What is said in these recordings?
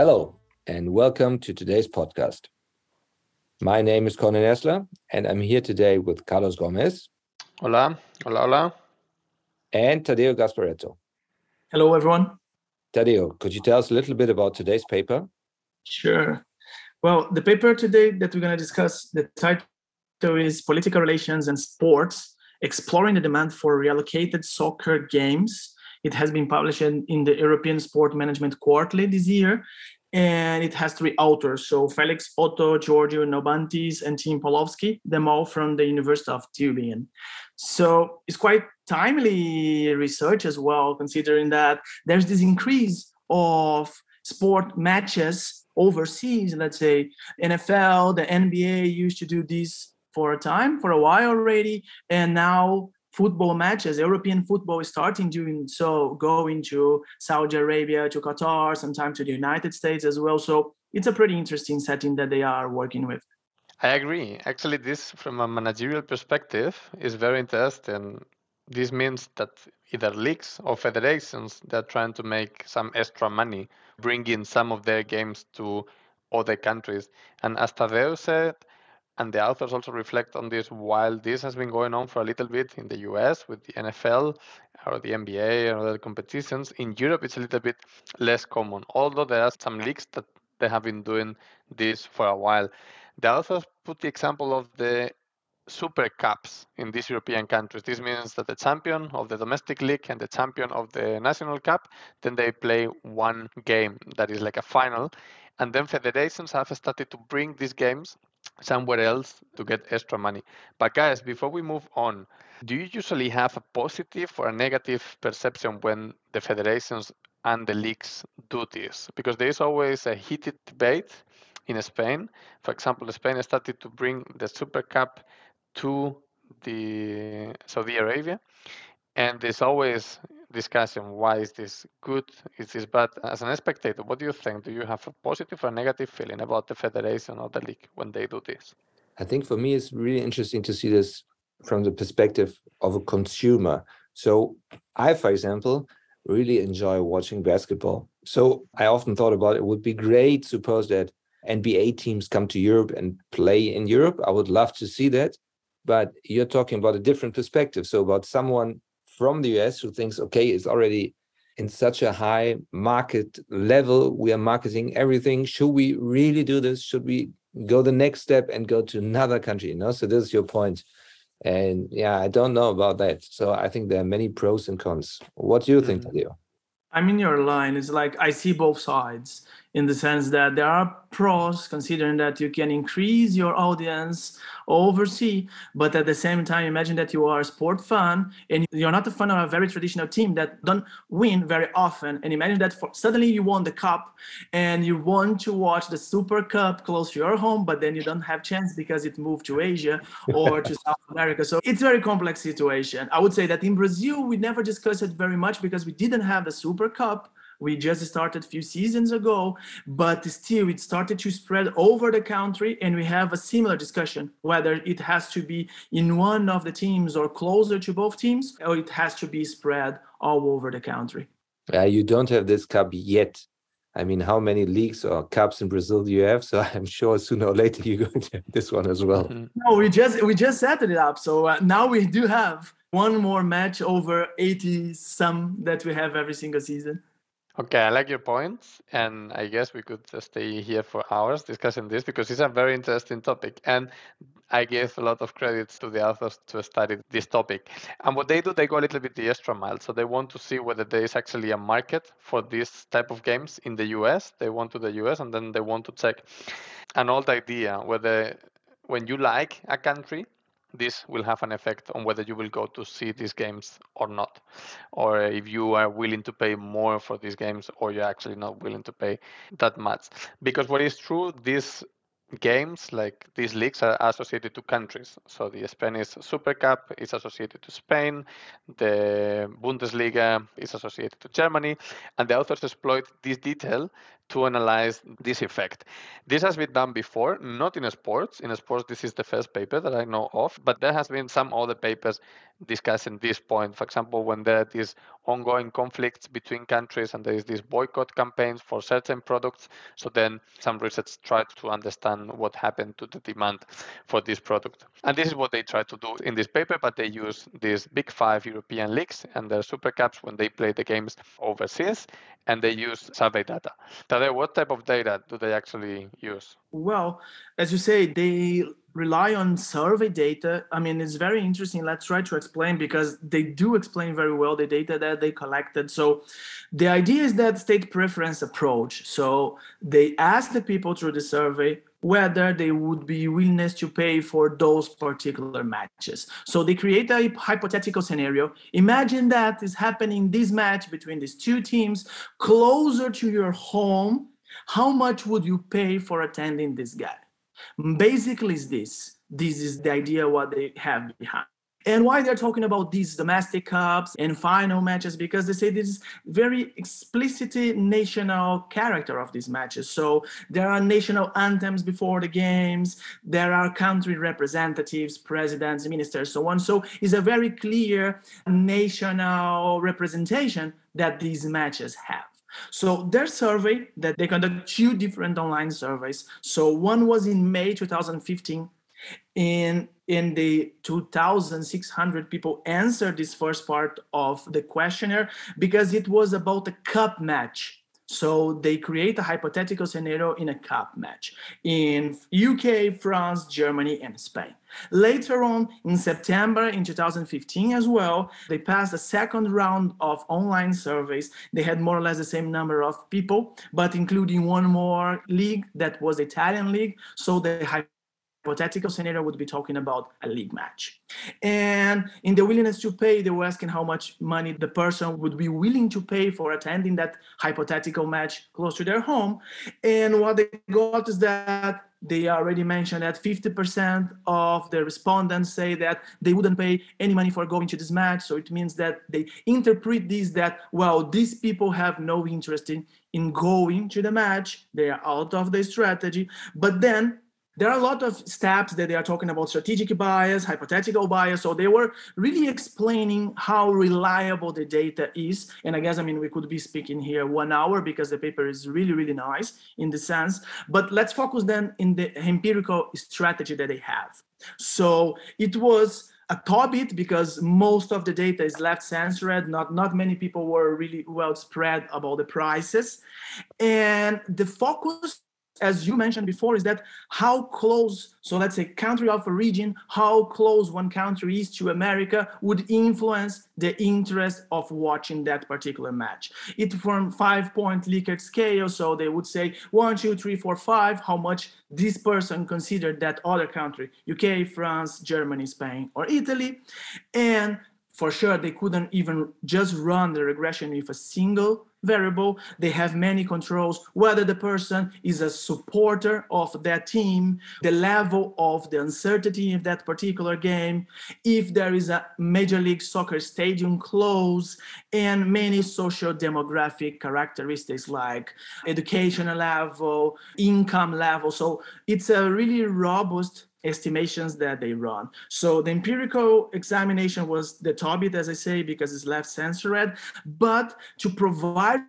Hello, and welcome to today's podcast. My name is Conan Esler, and I'm here today with Carlos Gomez. Hola, hola, hola. And Tadeu Gasparetto. Hello, everyone. Tadeu, could you tell us a little bit about today's paper? Sure. Well, the paper today that we're going to discuss, the title is Political Relations and Sports, Exploring the Demand for Reallocated Soccer Games. It has been published in the European Sport Management Quarterly this year, and it has three authors. So Felix Otto, Georgios Nalbantis, and Tim Pawlowski, them all from the University of Tübingen. So it's quite timely research as well, considering that there's this increase of sport matches overseas. Let's say NFL, the NBA used to do this for a while already, and now football matches, European football is starting doing so, going to Saudi Arabia, to Qatar, sometimes to the United States as well. So it's a pretty interesting setting that they are working with. I agree. Actually, this from a managerial perspective is very interesting. This means that either leagues or federations, they're trying to make some extra money, bring in some of their games to other countries. And as Tadeu said, and the authors also reflect on this, while this has been going on for a little bit in the US with the NFL or the NBA and other competitions, in Europe it's a little bit less common, although there are some leagues that they have been doing this for a while. The authors put the example of the Super Cups in these European countries. This means that the champion of the domestic league and the champion of the national cup, then they play one game that is like a final. And then federations have started to bring these games somewhere else to get extra money. But guys, before we move on, do you usually have a positive or a negative perception when the federations and the leagues do this? Because there is always a heated debate in Spain. For example, Spain started to bring the Super Cup to the Saudi Arabia, and there's always discussion, why is this good, is this bad? As an spectator, what do you think? Do you have a positive or negative feeling about the federation or the league when they do this? I think for me it's really interesting to see this from the perspective of a consumer. So I, for example, really enjoy watching basketball. So I often thought about it would be great, suppose that NBA teams come to Europe and play in Europe. I would love to see that. But you're talking about a different perspective. So about someone from the US who thinks, okay, it's already in such a high market level. We are marketing everything. Should we really do this? Should we go the next step and go to another country? You know? So this is your point. And yeah, I don't know about that. So I think there are many pros and cons. What do you think, Tadeu? I'm in your line. It's like I see both sides, in the sense that there are pros, considering that you can increase your audience overseas, but at the same time, imagine that you are a sport fan and you're not a fan of a very traditional team that don't win very often. And imagine that suddenly you won the cup and you want to watch the Super Cup close to your home, but then you don't have chance because it moved to Asia or to South America. So it's a very complex situation. I would say that in Brazil, we never discussed it very much because we didn't have the Super Cup. We just started a few seasons ago, but still it started to spread over the country, and we have a similar discussion, whether it has to be in one of the teams or closer to both teams, or it has to be spread all over the country. You don't have this cup yet. I mean, how many leagues or cups in Brazil do you have? So I'm sure sooner or later you're going to have this one as well. Mm-hmm. No, we just set it up. So now we do have one more match over 80-some that we have every single season. Okay, I like your points, and I guess we could stay here for hours discussing this because it's a very interesting topic, and I give a lot of credits to the authors to study this topic. And what they do, they go a little bit the extra mile. So they want to see whether there is actually a market for this type of games in the US. They want to the US, and then they want to check an old idea whether when you like a country, this will have an effect on whether you will go to see these games or not, or if you are willing to pay more for these games, or you're actually not willing to pay that much. Because what is true, these games, like these leagues, are associated to countries. So the Spanish Super Cup is associated to Spain, the Bundesliga is associated to Germany, and the authors exploit this detail to analyze this effect. This has been done before, not in sports. In sports, this is the first paper that I know of, but there has been some other papers discussing this point. For example, when there is ongoing conflicts between countries and there is these boycott campaigns for certain products, so then some research tried to understand what happened to the demand for this product. And this is what they try to do in this paper, but they use these big five European leagues and their super cups when they play the games overseas, and they use survey data. Tadeu, what type of data do they actually use? Well, as you say, they rely on survey data. I mean, it's very interesting. Let's try to explain, because they do explain very well the data that they collected. So the idea is that state preference approach. So they ask the people through the survey whether they would be willingness to pay for those particular matches. So they create a hypothetical scenario. Imagine that is happening this match between these two teams closer to your home. How much would you pay for attending this guy? Basically, this is the idea what they have behind. And why they're talking about these domestic cups and final matches, because they say this is very explicitly national character of these matches. So there are national anthems before the games, there are country representatives, presidents, ministers, so on. So it's a very clear national representation that these matches have. So their survey that they conduct, two different online surveys. So one was in May 2015. In the 2,600 people answered this first part of the questionnaire because it was about a cup match. So they create a hypothetical scenario in a cup match in UK, France, Germany, and Spain. Later on, in September in 2015 as well, they passed a second round of online surveys. They had more or less the same number of people, but including one more league that was the Italian league. So they hypothetical scenario would be talking about a league match. And in the willingness to pay, they were asking how much money the person would be willing to pay for attending that hypothetical match close to their home. And what they got is that they already mentioned that 50% of the respondents say that they wouldn't pay any money for going to this match. So it means that they interpret this that, well, these people have no interest in going to the match. They are out of the strategy. But then there are a lot of steps that they are talking about strategic bias, hypothetical bias. So they were really explaining how reliable the data is. And I guess, I mean, we could be speaking here 1 hour because the paper is really, really nice in the sense. But let's focus then in the empirical strategy that they have. So it was a topic because most of the data is left censored. Not many people were really well spread about the prices. And the focus, as you mentioned before, is that how close, so let's say country of origin, how close one country is to America would influence the interest of watching that particular match. It from 5-point Likert scale, so they would say 1, 2, 3, 4, 5, how much this person considered that other country, UK, France, Germany, Spain, or Italy. And for sure, they couldn't even just run the regression with a single variable. They have many controls, whether the person is a supporter of that team, the level of the uncertainty of that particular game, if there is a Major League Soccer stadium close, and many social demographic characteristics like educational level, income level. So it's a really robust estimations that they run. So the empirical examination was the topic, as I say, because it's left censored, but to provide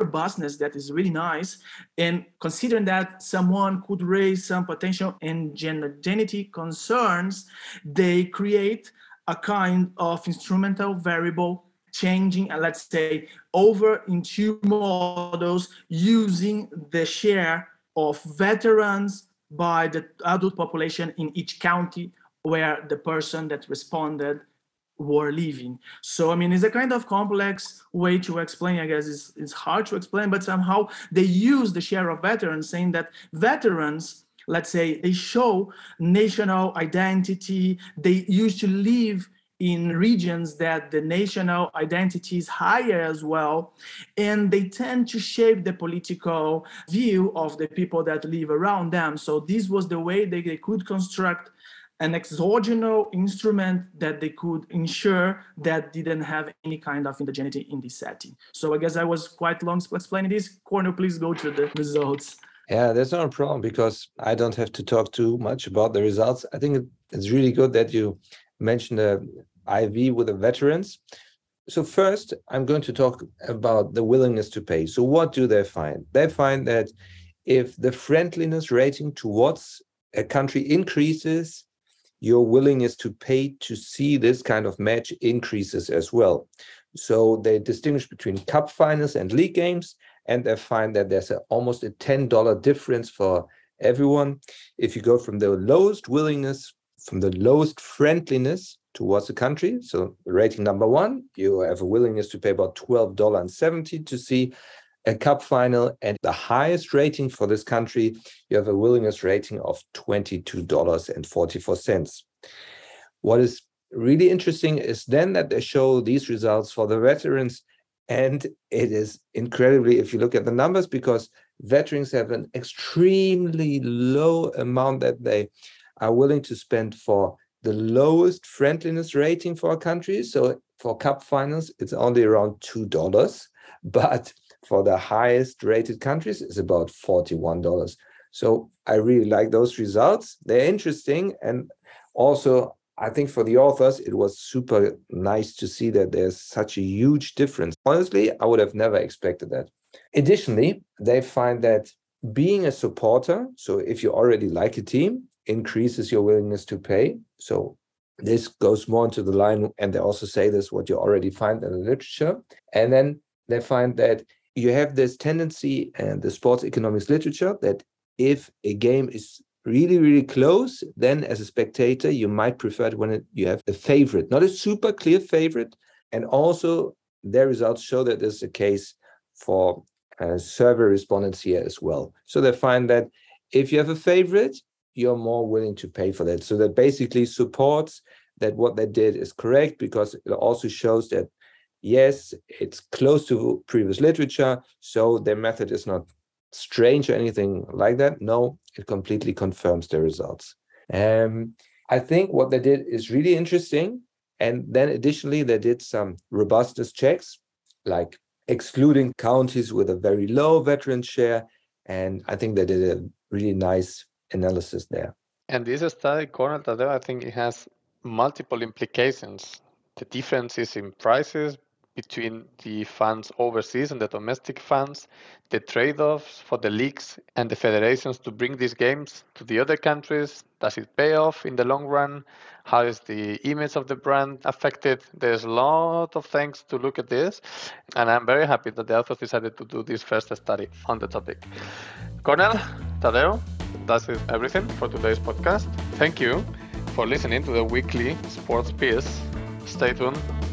robustness that is really nice, and considering that someone could raise some potential endogeneity concerns, they create a kind of instrumental variable changing, let's say, over in two models using the share of veterans by the adult population in each county where the person that responded were living. So, I mean, it's a kind of complex way to explain, I guess it's hard to explain, but somehow they use the share of veterans, saying that veterans, let's say, they show national identity, they used to live in regions that the national identity is higher as well, and they tend to shape the political view of the people that live around them. So this was the way they could construct an exogenous instrument that they could ensure that didn't have any kind of endogeneity in this setting. So I guess I was quite long explaining this. Cornel, please go to the results. Yeah, that's not a problem because I don't have to talk too much about the results. I think it's really good that you mentioned the IV with the veterans. So first, I'm going to talk about the willingness to pay. So what do they find? They find that if the friendliness rating towards a country increases, your willingness to pay to see this kind of match increases as well. So they distinguish between cup finals and league games, and they find that there's almost a $10 difference for everyone. If you go from the lowest willingness, from the lowest friendliness towards the country, so rating number one, you have a willingness to pay about $12.70 to see a cup final, and the highest rating for this country, you have a willingness rating of $22.44. What is really interesting is then that they show these results for the veterans, and it is incredibly, if you look at the numbers, because veterans have an extremely low amount that they are willing to spend for the lowest friendliness rating for a country. So for cup finals, it's only around $2, but for the highest rated countries, it's about $41. So I really like those results. They're interesting. And also, I think for the authors, it was super nice to see that there's such a huge difference. Honestly, I would have never expected that. Additionally, they find that being a supporter, so if you already like a team, increases your willingness to pay. So this goes more into the line, and they also say this, what you already find in the literature. And then they find that you have this tendency in the sports economics literature that if a game is really, really close, then as a spectator, you might prefer it when you have a favorite, not a super clear favorite. And also their results show that there's a case for survey respondents here as well. So they find that if you have a favorite, you're more willing to pay for that. So that basically supports that what they did is correct, because it also shows that yes, it's close to previous literature, so their method is not strange or anything like that. No, it completely confirms the results. I think what they did is really interesting. And then additionally, they did some robustness checks, like excluding counties with a very low veteran share. And I think they did a really nice analysis there. And this study, Conan, Tadeu, I think it has multiple implications. The differences in prices between the funds overseas and the domestic funds, the trade-offs for the leagues and the federations to bring these games to the other countries. Does it pay off in the long run? How is the image of the brand affected? There's a lot of things to look at this, and I'm very happy that the authors decided to do this first study on the topic. Conan, Tadeu, that's everything for today's podcast. Thank you for listening to the weekly Sports Piece. Stay tuned.